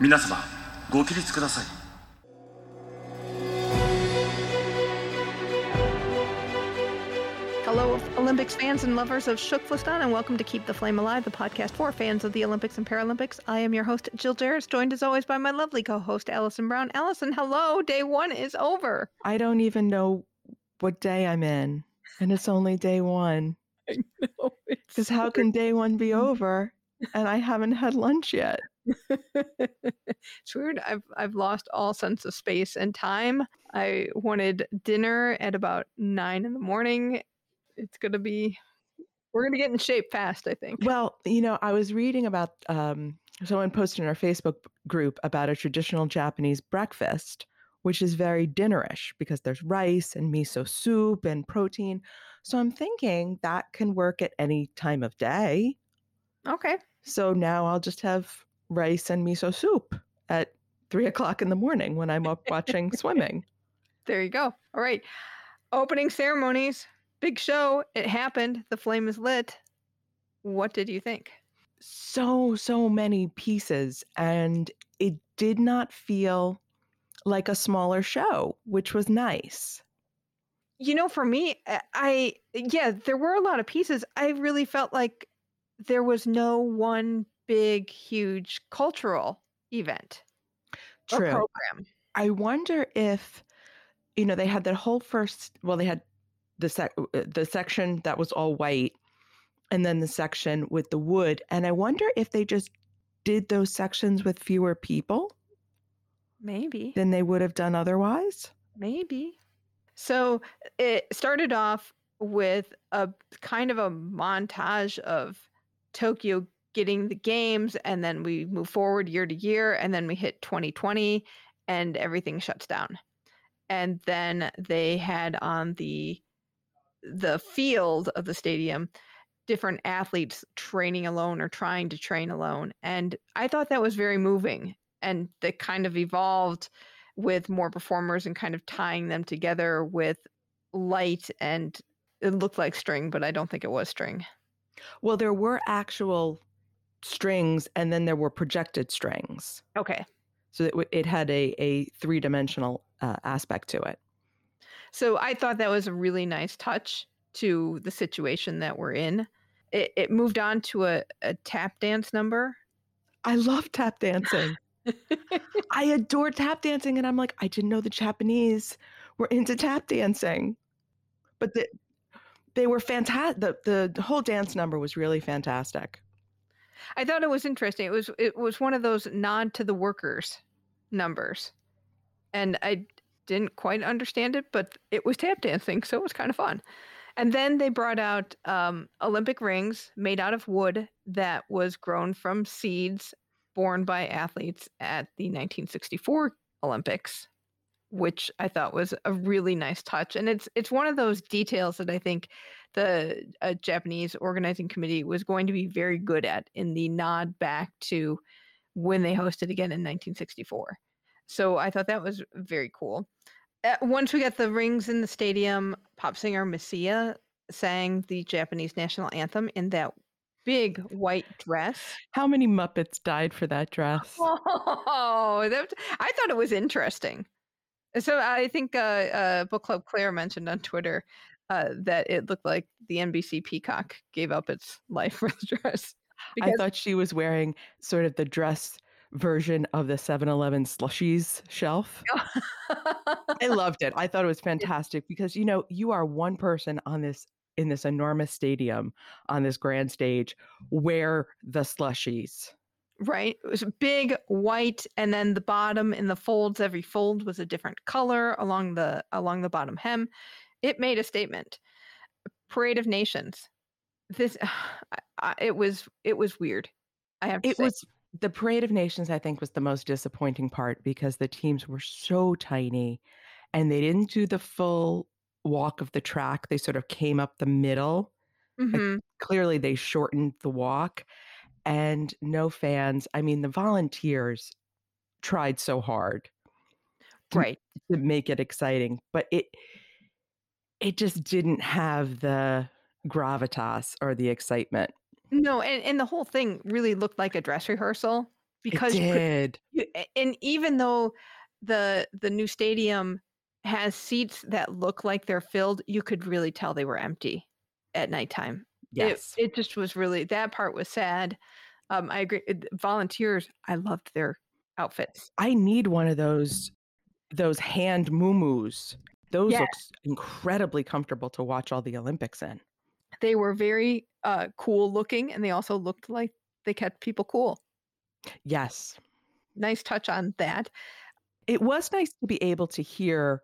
皆様、 ご起立ください。 Hello, Olympics fans and lovers of Shukistan, and welcome to Keep the Flame Alive, the podcast for fans of the Olympics and Paralympics. I am your host, Jill Jarrett, joined as always by my lovely co-host, Allison Brown. Allison, hello. Day one is over. I don't even know what day I'm in, and it's only day one. I know. Because how can day one be over, and I haven't had lunch yet? It's weird. I've lost all sense of space and time. I wanted dinner at about 9 a.m. It's going to be, we're going to get in shape fast, I think. Well, you know, I was reading about, someone posted in our Facebook group about a traditional Japanese breakfast, which is very dinnerish because there's rice and miso soup and protein. So I'm thinking that can work at any time of day. Okay. So now I'll just have rice and miso soup at 3:00 a.m. when I'm up watching swimming. There you go. All right. Opening ceremonies. Big show. It happened. The flame is lit. What did you think? So many pieces. And it did not feel like a smaller show, which was nice. You know, for me, there were a lot of pieces. I really felt like there was no one big, huge cultural event. True. Or program. I wonder if, you know, they had that whole the section that was all white, and then the section with the wood. And I wonder if they just did those sections with fewer people, maybe, than they would have done otherwise. Maybe. So it started off with a kind of a montage of Tokyo getting the games, and then we move forward year to year, and then we hit 2020 and everything shuts down. And then they had on the field of the stadium different athletes training alone or trying to train alone. And I thought that was very moving, and that kind of evolved with more performers and kind of tying them together with light, and it looked like string, but I don't think it was string. Well, there were actual strings, and then there were projected strings. Okay. So it had a three-dimensional aspect to it. So I thought that was a really nice touch to the situation that we're in. It moved on to a tap dance number. I love tap dancing. I adore tap dancing. And I'm like, I didn't know the Japanese were into tap dancing. But they were fantastic. The whole dance number was really fantastic. I thought it was interesting. It was one of those nod to the workers numbers. And I didn't quite understand it, but it was tap dancing, so it was kind of fun. And then they brought out Olympic rings made out of wood that was grown from seeds borne by athletes at the 1964 Olympics, which I thought was a really nice touch. And it's one of those details that I think the Japanese organizing committee was going to be very good at, in the nod back to when they hosted again in 1964. So I thought that was very cool. Once we got the rings in the stadium, pop singer Messiah sang the Japanese national anthem in that big white dress. How many Muppets died for that dress? Oh, I thought it was interesting. So I think Book Club Claire mentioned on Twitter that it looked like the NBC Peacock gave up its life for the dress. I thought she was wearing sort of the dress version of the 7-Eleven slushies shelf. I loved it. I thought it was fantastic because, you know, you are one person in this enormous stadium, on this grand stage, wear the slushies. Right. It was big white, and then the bottom in the folds, every fold was a different color along the bottom hem. It made a statement. Parade of Nations. It was weird. I have to say. It was the Parade of Nations, I think, was the most disappointing part, because the teams were so tiny and they didn't do the full walk of the track. They sort of came up the middle. Mm-hmm. Like, clearly they shortened the walk. And no fans. I mean, the volunteers tried so hard, right, to make it exciting, but it just didn't have the gravitas or the excitement. No, and the whole thing really looked like a dress rehearsal because and even though the new stadium has seats that look like they're filled, you could really tell they were empty at nighttime. Yes, it just was really, that part was sad. I agree. Volunteers, I loved their outfits. I need one of those hand muumuus. Those look incredibly comfortable to watch all the Olympics in. They were very cool looking, and they also looked like they kept people cool. Yes. Nice touch on that. It was nice to be able to hear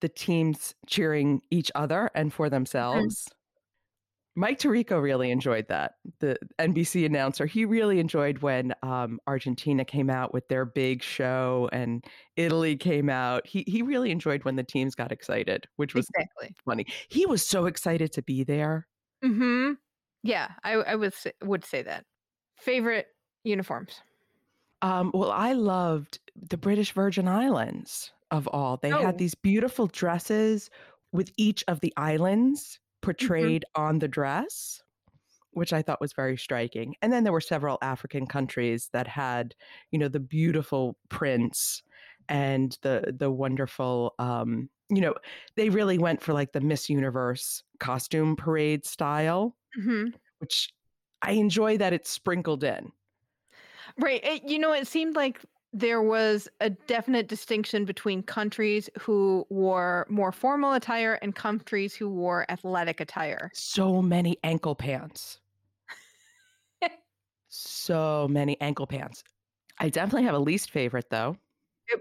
the teams cheering each other and for themselves. Mm-hmm. Mike Tirico really enjoyed that. The NBC announcer, he really enjoyed when Argentina came out with their big show and Italy came out. He really enjoyed when the teams got excited, which was funny. He was so excited to be there. Mm-hmm. Yeah, I would say that. Favorite uniforms? Well, I loved the British Virgin Islands of all. They had these beautiful dresses with each of the islands portrayed on the dress, which I thought was very striking. And then there were several African countries that had, you know, the beautiful prints and the wonderful, you know, they really went for like the Miss Universe costume parade style, which I enjoy that it's sprinkled in. Right. It seemed like there was a definite distinction between countries who wore more formal attire and countries who wore athletic attire. So many ankle pants. I definitely have a least favorite, though.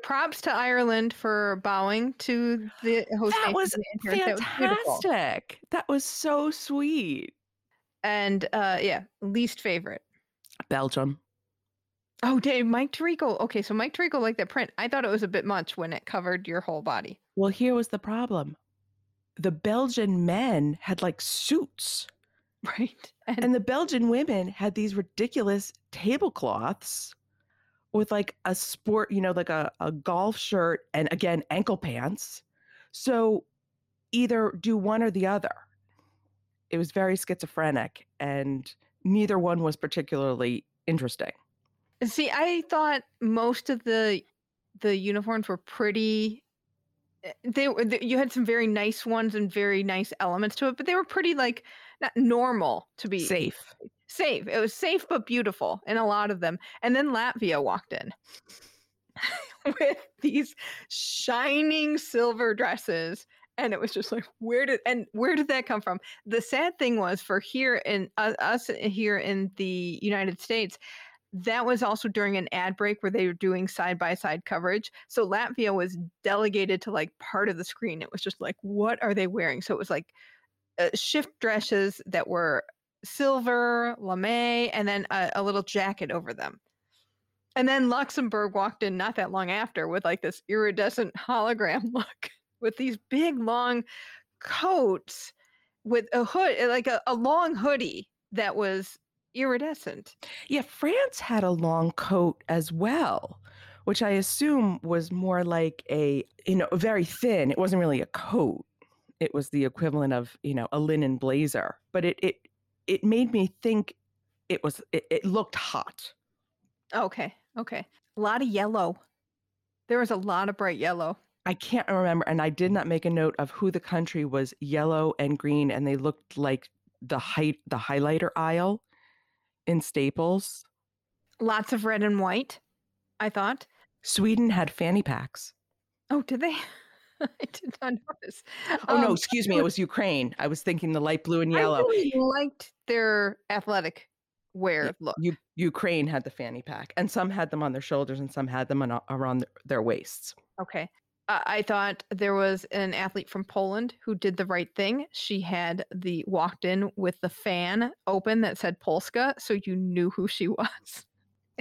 Props to Ireland for bowing to the host. That was fantastic. That was so sweet. And least favorite. Belgium. Oh, did Mike Tirico. Okay, so Mike Tirico liked that print. I thought it was a bit much when it covered your whole body. Well, here was the problem. The Belgian men had like suits. Right. And the Belgian women had these ridiculous tablecloths with like a sport, you know, like a golf shirt and again, ankle pants. So either do one or the other. It was very schizophrenic and neither one was particularly interesting. See, I thought most of the uniforms were pretty. You had some very nice ones and very nice elements to it, but they were pretty like not normal to be safe. It was safe but beautiful in a lot of them. And then Latvia walked in with these shining silver dresses, and it was just like, where did that come from? The sad thing was for here in us here in the United States. That was also during an ad break where they were doing side-by-side coverage. So Latvia was delegated to like part of the screen. It was just like, what are they wearing? So it was like shift dresses that were silver, lame, and then a little jacket over them. And then Luxembourg walked in not that long after with like this iridescent hologram look with these big long coats with a hood, like a long hoodie that was iridescent. Yeah, France had a long coat as well, which I assume was more like very thin. It wasn't really a coat. It was the equivalent of, a linen blazer, but it made me think it looked hot. Okay. A lot of yellow. There was a lot of bright yellow. I can't remember, and I did not make a note of who the country was yellow and green, and they looked like the highlighter aisle in Staples. Lots of red and white, I thought. Sweden had fanny packs. Oh, did they? I did not notice. Oh, no, excuse me. It was Ukraine. I was thinking the light blue and yellow. I really liked their athletic wear look. Ukraine had the fanny pack, and some had them on their shoulders, and some had them around their waists. Okay. I thought there was an athlete from Poland who did the right thing. She had walked in with the fan open that said Polska, so you knew who she was.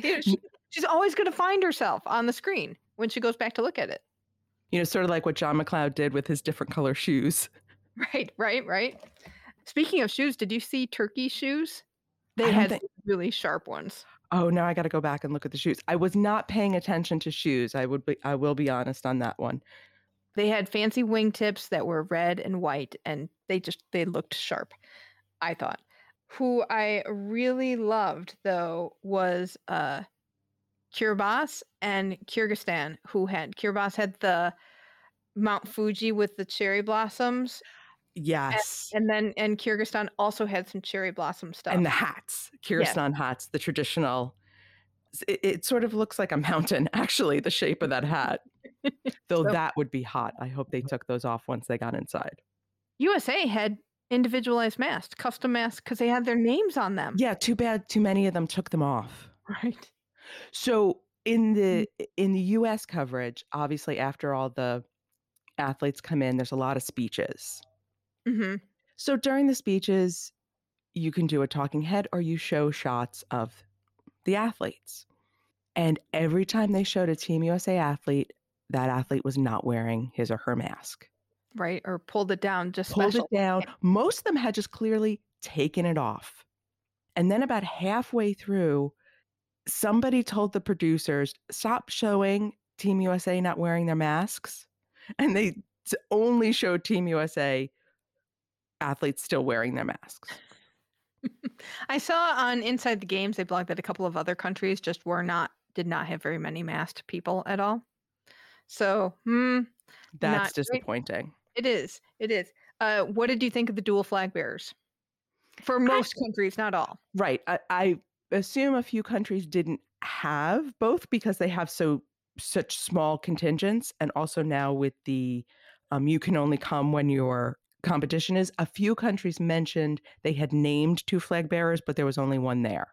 She's always going to find herself on the screen when she goes back to look at it. Sort of like what John McLeod did with his different color shoes. Right. Speaking of shoes, did you see Turkey shoes? They had really sharp ones. Oh, now I got to go back and look at the shoes. I was not paying attention to shoes. I will be honest on that one. They had fancy wingtips that were red and white, and they looked sharp, I thought. Who I really loved, though, was Kiribati and Kyrgyzstan, who had Kiribati had the Mount Fuji with the cherry blossoms. Yes. And then Kyrgyzstan also had some cherry blossom stuff. And the hats, Kyrgyzstan hats, the traditional. It sort of looks like a mountain, actually, the shape of that hat. Though that would be hot. I hope they took those off once they got inside. USA had individualized masks, custom masks, because they had their names on them. Yeah, too bad too many of them took them off. Right. So in the US coverage, obviously, after all the athletes come in, there's a lot of speeches. Mm-hmm. So during the speeches, you can do a talking head or you show shots of the athletes. And every time they showed a Team USA athlete, that athlete was not wearing his or her mask. Right. Or pulled it down. Just pulled it down. Most of them had just clearly taken it off. And then about halfway through, somebody told the producers, stop showing Team USA not wearing their masks. And they only showed Team USA athletes still wearing their masks. I saw on Inside the Games, they blogged that a couple of other countries just did not have very many masked people at all. So, that's disappointing. Great. It is. What did you think of the dual flag bearers? For most countries, not all. Right. I assume a few countries didn't have both because they have such small contingents. And also now with the, you can only come when you're competition is, a few countries mentioned they had named two flag bearers, but there was only one there.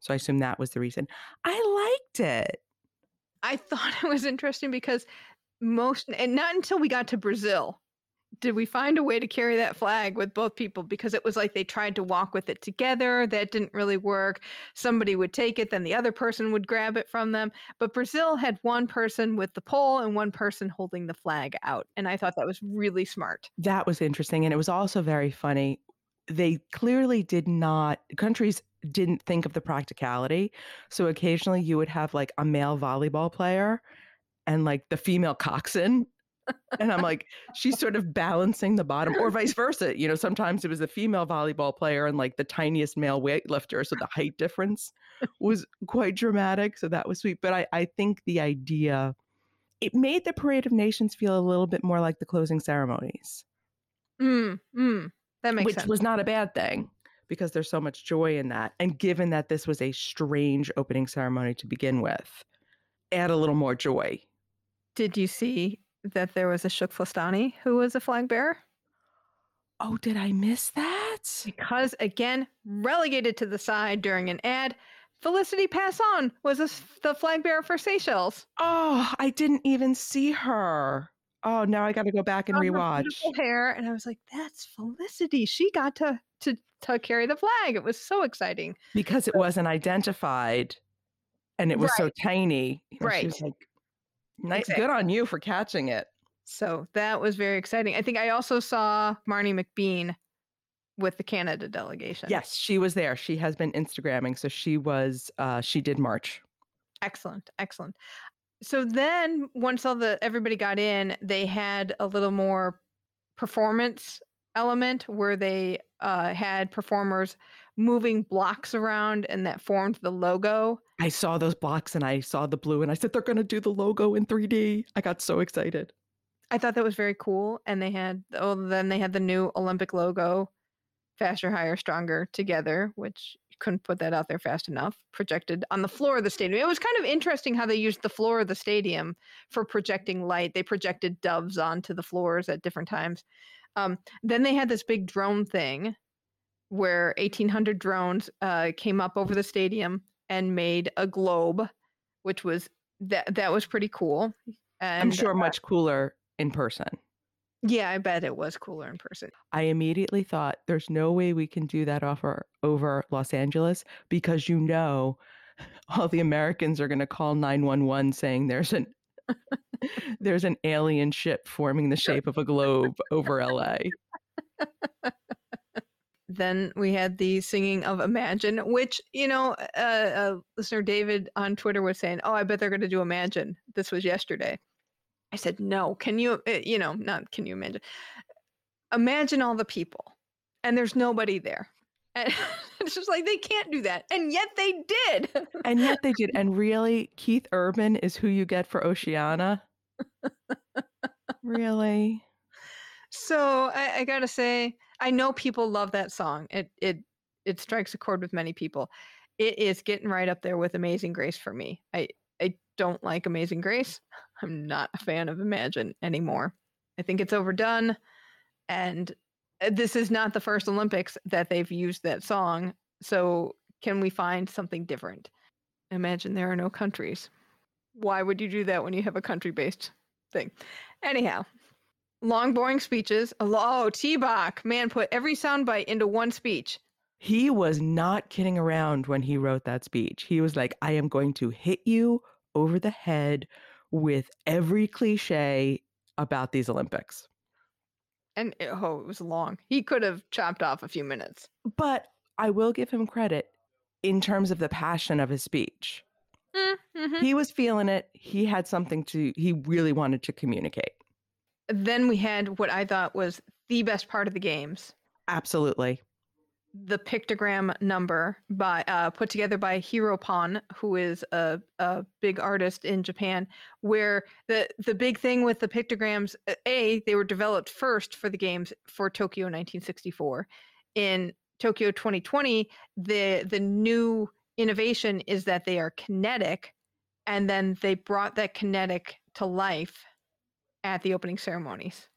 So I assume that was the reason. I liked it. I thought it was interesting because and not until we got to Brazil, did we find a way to carry that flag with both people, because it was like they tried to walk with it together. That didn't really work. Somebody would take it, then the other person would grab it from them. But Brazil had one person with the pole and one person holding the flag out. And I thought that was really smart. That was interesting. And it was also very funny. They clearly countries didn't think of the practicality. So occasionally you would have like a male volleyball player and like the female coxswain. And I'm like, she's sort of balancing the bottom, or vice versa. You know, sometimes it was the female volleyball player and like the tiniest male weightlifter. So the height difference was quite dramatic. So that was sweet. But I think the idea, it made the Parade of Nations feel a little bit more like the closing ceremonies. That makes sense. Which was not a bad thing because there's so much joy in that. And given that this was a strange opening ceremony to begin with, add a little more joy. Did you see that there was a Shukflastani who was a flag bearer? Oh, did I miss that? Because, again, relegated to the side during an ad, Felicity Passon was the flag bearer for Seychelles. Oh, I didn't even see her. Oh, now I got to go back and rewatch. Her beautiful hair, and I was like, that's Felicity. She got to carry the flag. It was so exciting. Because it wasn't identified, and it was so tiny. You know, right. She was like, nice. Exactly. Good on you for catching it. So that was very exciting. I think I also saw Marnie McBean with the Canada delegation. Yes, she was there. She has been Instagramming. So she did march. Excellent. So then once everybody got in, they had a little more performance element where they had performers moving blocks around, and that formed the logo. I saw those blocks and I saw the blue and I said, they're going to do the logo in 3D. I got so excited. I thought that was very cool. And then they had the new Olympic logo, faster, higher, stronger, together, which couldn't put that out there fast enough, projected on the floor of the stadium. It was kind of interesting how they used the floor of the stadium for projecting light. They projected doves onto the floors at different times. Then they had this big drone thing where 1,800 drones came up over the stadium and made a globe, which was that was pretty cool. And I'm sure much cooler in person. Yeah, I bet it was cooler in person. I immediately thought there's no way we can do that over Los Angeles, because you know all the Americans are going to call 911 saying there's an alien ship forming the shape of a globe over LA. Then we had the singing of Imagine, which, you know, listener David on Twitter was saying, oh, I bet they're going to do Imagine. This was yesterday. I said, no, can you imagine all the people? And there's nobody there. And it's just like, they can't do that. And yet they did. And yet they did. And really, Keith Urban is who you get for Oceana? Really? So I got to say, I know people love that song. It strikes a chord with many people. It is getting right up there with Amazing Grace for me. I don't like Amazing Grace. I'm not a fan of Imagine anymore. I think it's overdone. And this is not the first Olympics that they've used that song. So can we find something different? Imagine there are no countries. Why would you do that when you have a country-based thing? Anyhow, long, boring speeches. Oh, T-Bach, man, put every soundbite into one speech. He was not kidding around when he wrote that speech. He was like, I am going to hit you over the head with every cliche about these Olympics. And it was long. He could have chopped off a few minutes. But I will give him credit in terms of the passion of his speech. Mm-hmm. He was feeling it. He had something he really wanted to communicate. Then we had what I thought was the best part of the games. Absolutely. The pictogram number put together by Hiropon, who is a big artist in Japan, where the big thing with the pictograms, they were developed first for the games for Tokyo 1964. In Tokyo 2020, the new innovation is that they are kinetic, and then they brought that kinetic to life at the opening ceremonies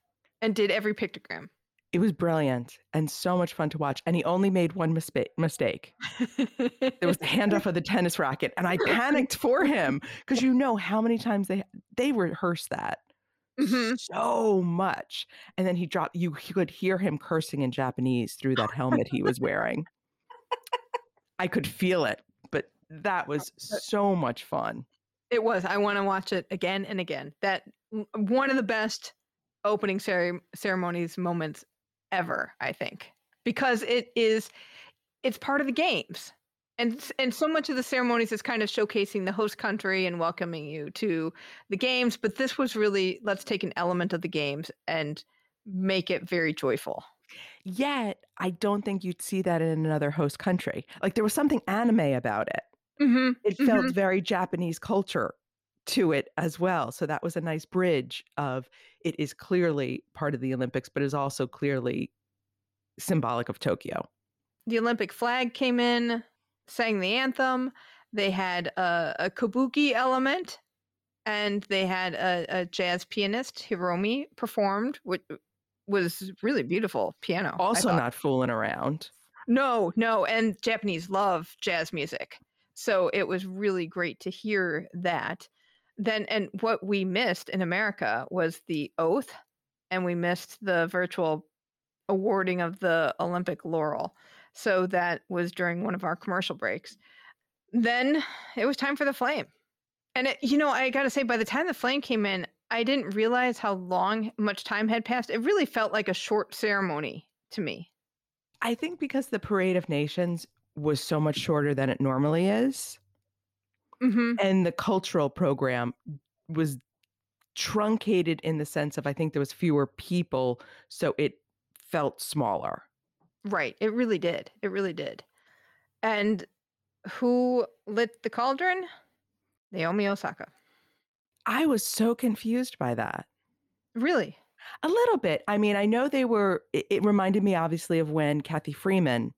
and did every pictogram. It was brilliant and so much fun to watch. And he only made one mistake. There was the handoff of the tennis racket. And I panicked for him because you know how many times they rehearsed that so much. And then he dropped, he could hear him cursing in Japanese through that helmet he was wearing. I could feel it, but that was so much fun. It was. I want to watch it again and again. That one of the best opening ceremonies moments ever, I think, because it's part of the games, and so much of the ceremonies is kind of showcasing the host country and welcoming you to the games, but this was really, let's take an element of the games and make it very joyful. Yet I don't think you'd see that in another host country. Like, there was something anime about it. Mm-hmm. It felt very Japanese culture to it as well. So that was a nice bridge of, it is clearly part of the Olympics, but is also clearly symbolic of Tokyo. The Olympic flag came in, sang the anthem. They had a kabuki element, and they had a jazz pianist, Hiromi, performed, which was really beautiful piano. Also not fooling around. No. And Japanese love jazz music. So it was really great to hear that. Then, and what we missed in America was the oath, and we missed the virtual awarding of the Olympic laurel. So that was during one of our commercial breaks. Then it was time for the flame. And I got to say, by the time the flame came in, I didn't realize how much time had passed. It really felt like a short ceremony to me. I think because the Parade of Nations was so much shorter than it normally is. Mm-hmm. And the cultural program was truncated in the sense of, I think there was fewer people, so it felt smaller. Right. It really did. It really did. And who lit the cauldron? Naomi Osaka. I was so confused by that. Really? A little bit. I mean, I know it reminded me obviously of when Kathy Freeman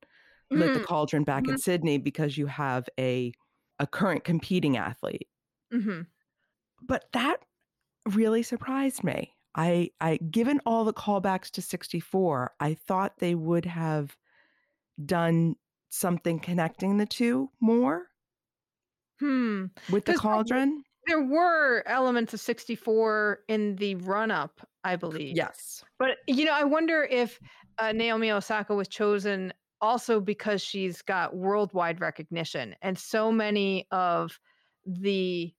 lit the cauldron back in Sydney, because you have a current competing athlete. Mm-hmm. But that really surprised me. I given all the callbacks to 64, I thought they would have done something connecting the two more with the cauldron. There were elements of 64 in the run-up, I believe. Yes. But, I wonder if Naomi Osaka was chosen also because she's got worldwide recognition, and so many of the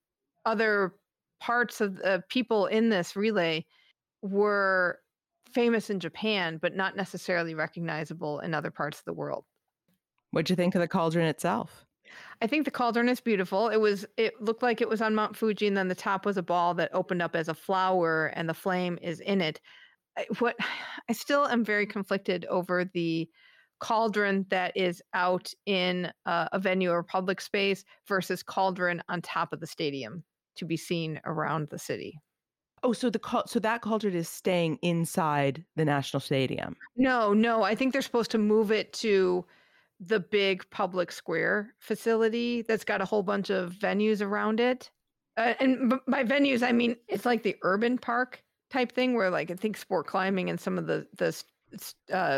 other parts of the people in this relay were famous in Japan, but not necessarily recognizable in other parts of the world. What'd you think of the cauldron itself? I think the cauldron is beautiful. It looked like it was on Mount Fuji, and then the top was a ball that opened up as a flower, and the flame is in it. I still am very conflicted over the cauldron that is out in a venue or public space versus cauldron on top of the stadium to be seen around the city. Oh, so that cauldron is staying inside the National Stadium? No. I think they're supposed to move it to the big public square facility that's got a whole bunch of venues around it. And by venues, I mean, it's like the urban park type thing where, like, I think sport climbing and some of the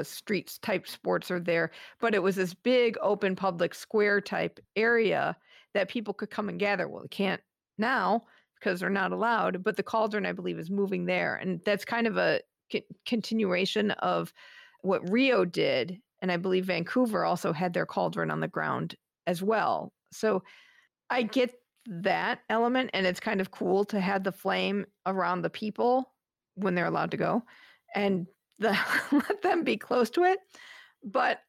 streets type sports are there. But it was this big open public square type area that people could come and gather. Well, they can't now because they're not allowed. But the cauldron, I believe, is moving there. And that's kind of a continuation of what Rio did. And I believe Vancouver also had their cauldron on the ground as well. So I get that element. And it's kind of cool to have the flame around the people when they're allowed to go and let them be close to it. But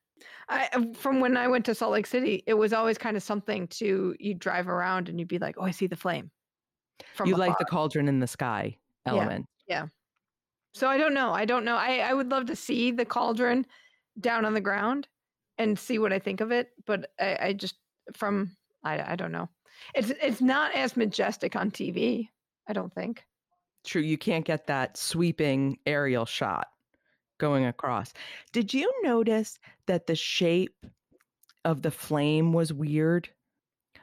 from when I went to Salt Lake City, it was always kind of something to, you drive around and you'd be like, oh, I see the flame. You like the cauldron in the sky element. Yeah. So I don't know. I would love to see the cauldron down on the ground and see what I think of it. But I don't know. It's not as majestic on TV, I don't think. True. You can't get that sweeping aerial shot going across. Did you notice that the shape of the flame was weird?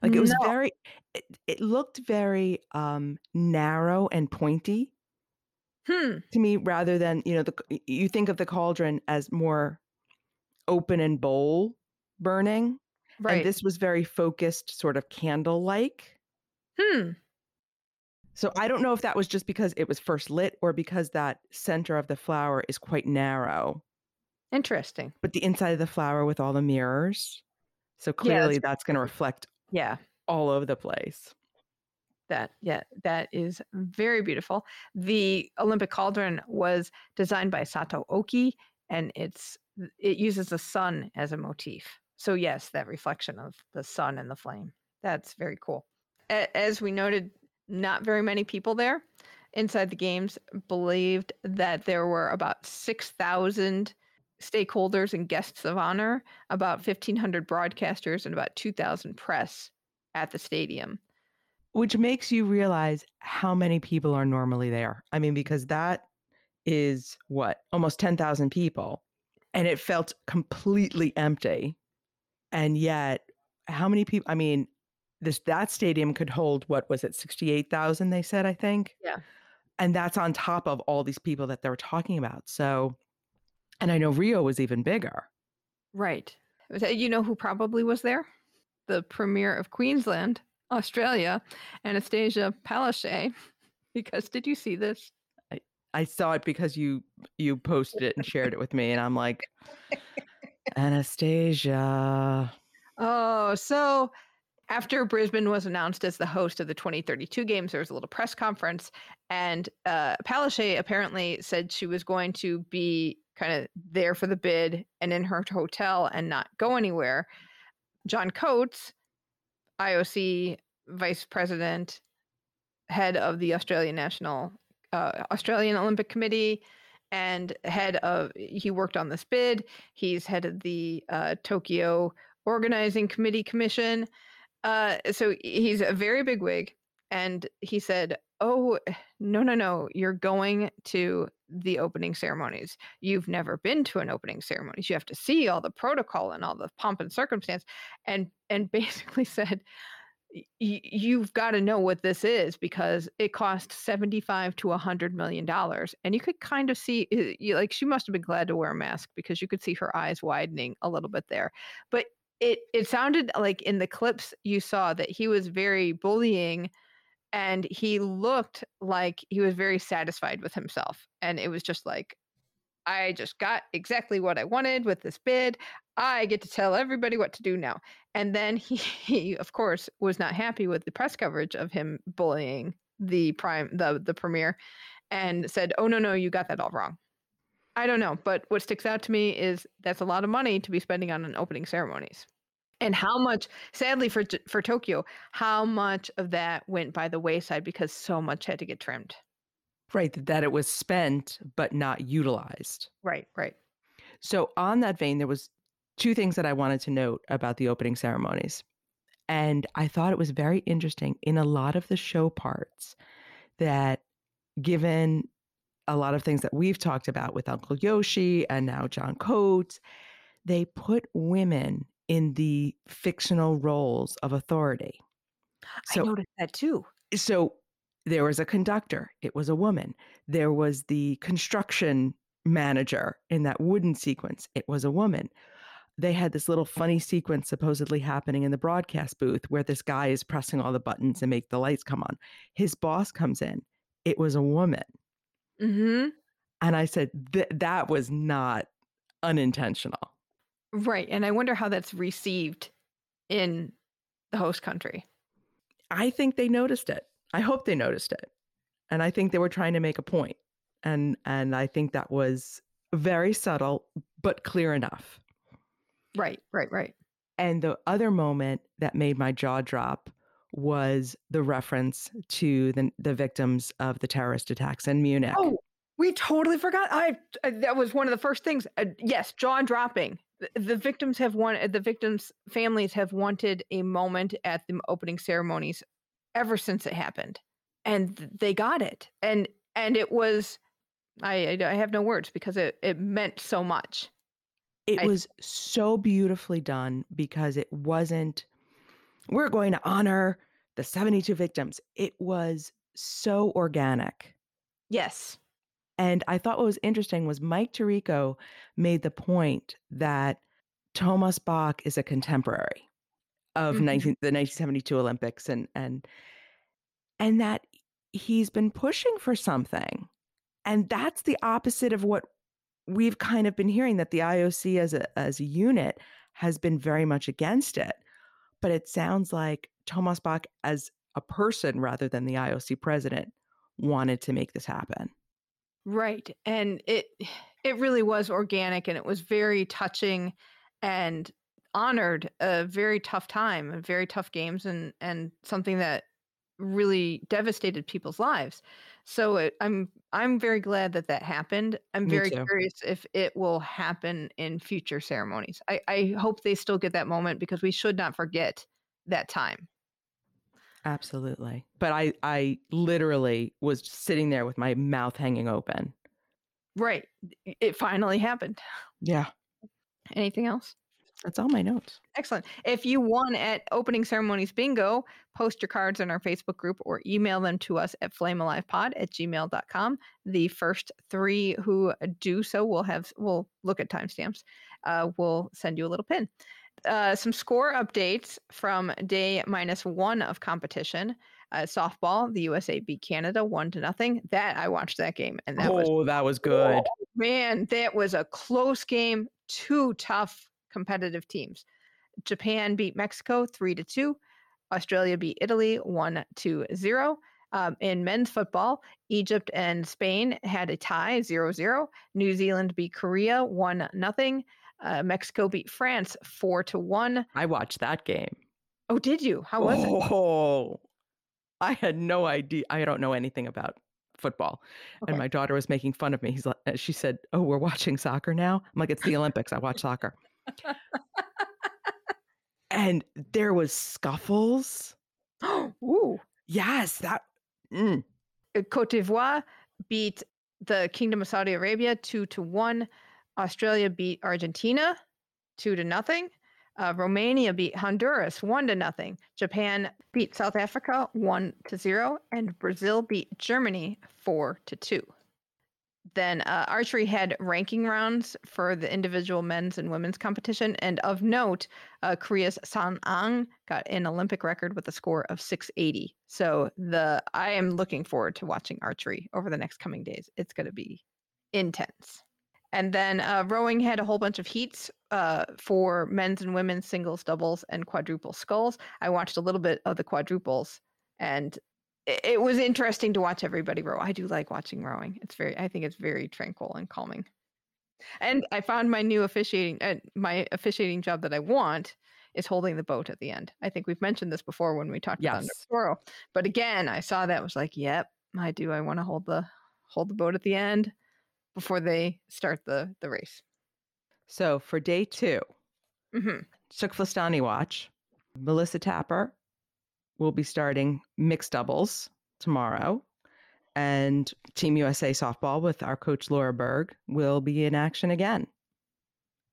Like, it was it looked very narrow and pointy to me, rather than, you know, you think of the cauldron as more open and bowl burning. Right. And this was very focused, sort of candle-like. So I don't know if that was just because it was first lit or because that center of the flower is quite narrow. Interesting. But the inside of the flower with all the mirrors. So clearly that's going to reflect all over the place. That is very beautiful. The Olympic cauldron was designed by Sato Oki, and it uses the sun as a motif. So yes, that reflection of the sun and the flame. That's very cool. As we noted, not very many people there. Inside the Games believed that there were about 6,000 stakeholders and guests of honor, about 1,500 broadcasters, and about 2,000 press at the stadium. Which makes you realize how many people are normally there. I mean, because that is almost 10,000 people. And it felt completely empty. And yet, how many people, I mean, that stadium could hold, 68,000, they said, I think. Yeah. And that's on top of all these people that they were talking about. So, and I know Rio was even bigger. Right. You know who probably was there? The Premier of Queensland, Australia, Anastasia Palaszczuk. Because did you see this? I saw it because you posted it and shared it with me. And I'm like... Anastasia. Oh, so after Brisbane was announced as the host of the 2032 Games, there was a little press conference, and Palaszczuk apparently said she was going to be kind of there for the bid and in her hotel and not go anywhere. John Coates, IOC Vice President, head of the Australian Olympic Committee, and he worked on this bid. He's head of the Tokyo Organizing Commission. So he's a very big wig. And he said, oh, no, you're going to the opening ceremonies. You've never been to an opening ceremony. You have to see all the protocol and all the pomp and circumstance. And basically said, you've got to know what this is, because it cost $75 to $100 million, and you could kind of see, like, she must have been glad to wear a mask because you could see her eyes widening a little bit there. But it sounded like in the clips you saw that he was very bullying, and he looked like he was very satisfied with himself, and it was just like, I just got exactly what I wanted with this bid. I get to tell everybody what to do now. And then he of course, was not happy with the press coverage of him bullying the premier, and said, oh, no, you got that all wrong. I don't know. But what sticks out to me is that's a lot of money to be spending on an opening ceremonies. And how much, sadly for Tokyo, how much of that went by the wayside because so much had to get trimmed. Right, that it was spent but not utilized. Right. So on that vein, there was two things that I wanted to note about the opening ceremonies. And I thought it was very interesting in a lot of the show parts that, given a lot of things that we've talked about with Uncle Yoshi and now John Coates, they put women in the fictional roles of authority. So, I noticed that too. So there was a conductor. It was a woman. There was the construction manager in that wooden sequence. It was a woman. They had this little funny sequence supposedly happening in the broadcast booth where this guy is pressing all the buttons and make the lights come on. His boss comes in. It was a woman. Mm-hmm. And I said, that was not unintentional. Right. And I wonder how that's received in the host country. I think they noticed it. I hope they noticed it. And I think they were trying to make a point. And I think that was very subtle, but clear enough. Right, right, right. And the other moment that made my jaw drop was the reference to the victims of the terrorist attacks in Munich. Oh, we totally forgot. That was one of the first things. Yes, jaw dropping. The victims have the victims' families have wanted a moment at the opening ceremonies ever since it happened, and they got it. And it was, I have no words because it meant so much. It was so beautifully done because it wasn't, we're going to honor the 72 victims. It was so organic. Yes. And I thought what was interesting was Mike Tirico made the point that Thomas Bach is a contemporary of the 1972 Olympics and that he's been pushing for something. And that's the opposite of what we've kind of been hearing, that the IOC as a unit has been very much against it. But it sounds like Thomas Bach as a person rather than the IOC president wanted to make this happen. Right. And it really was organic, and it was very touching and honored a very tough time and very tough games and something that really devastated people's lives. So I'm very glad that happened. I'm very curious if it will happen in future ceremonies. I hope they still get that moment because we should not forget that time. Absolutely. But I literally was sitting there with my mouth hanging open. Right. It finally happened. Yeah. Anything else? That's all my notes. Excellent. If you won at Opening Ceremonies Bingo, post your cards in our Facebook group or email them to us at flamealivepod@gmail.com. The first three who do so will look at timestamps. We'll send you a little pin. Some score updates from day -1 of competition. Softball, the USA beat Canada 1-0. That I watched that game, and that was good. Oh, man, that was a close game. Two tough competitive teams. Japan beat Mexico 3-2. Australia beat Italy 1-0. In men's football, Egypt and Spain had a tie 0-0. New Zealand beat Korea 1-0. Mexico beat France 4-1. I watched that game. Oh, did you? How was it? Oh, I had no idea. I don't know anything about football. Okay. And my daughter was making fun of me. She said, "Oh, we're watching soccer now." I'm like, "It's the Olympics. I watch soccer." And there was scuffles. Ooh, yes, that. Mm. Cote d'Ivoire beat the Kingdom of Saudi Arabia 2-1. Australia beat Argentina 2-0. Romania beat Honduras 1-0. Japan beat South Africa 1-0, and Brazil beat Germany 4-2. Then archery had ranking rounds for the individual men's and women's competition. And of note, Korea's San Ang got an Olympic record with a score of 680. So I am looking forward to watching archery over the next coming days. It's going to be intense. And then rowing had a whole bunch of heats for men's and women's singles, doubles, and quadruple sculls. I watched a little bit of the quadruples, and it was interesting to watch everybody row. I do like watching rowing. I think it's very tranquil and calming. And I found my new officiating job that I want is holding the boat at the end. I think we've mentioned this before when we talked about Understoril. But again, I saw that, was like, yep, I do. I want to hold the boat at the end before they start the race. So for day 2, Shukflastani Watch. Melissa Tapper will be starting mixed doubles tomorrow. And Team USA softball with our coach Laura Berg will be in action again.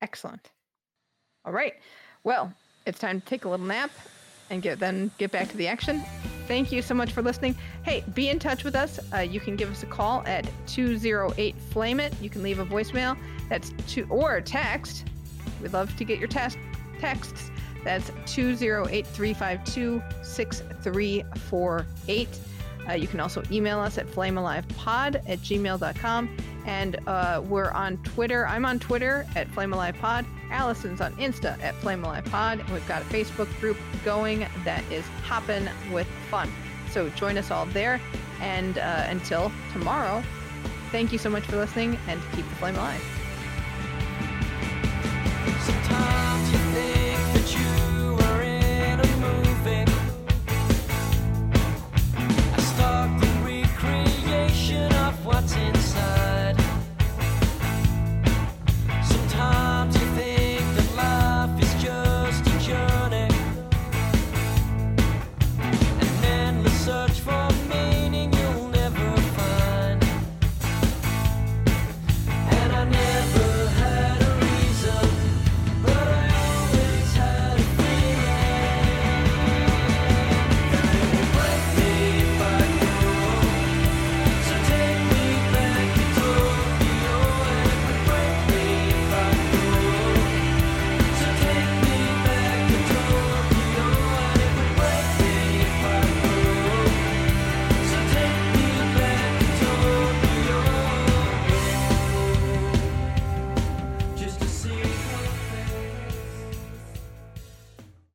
Excellent. All right. Well, it's time to take a little nap and get back to the action. Thank you so much for listening. Hey, be in touch with us. You can give us a call at 208-FLAME-IT. You can leave a voicemail. That's or text. We'd love to get your texts. That's 208-352-6348. You can also email us at flamealivepod@gmail.com. And we're on Twitter. I'm on Twitter at flamealivepod. Allison's on Insta at flamealivepod. We've got a Facebook group going that is hopping with fun. So join us all there. And until tomorrow, thank you so much for listening and keep the flame alive.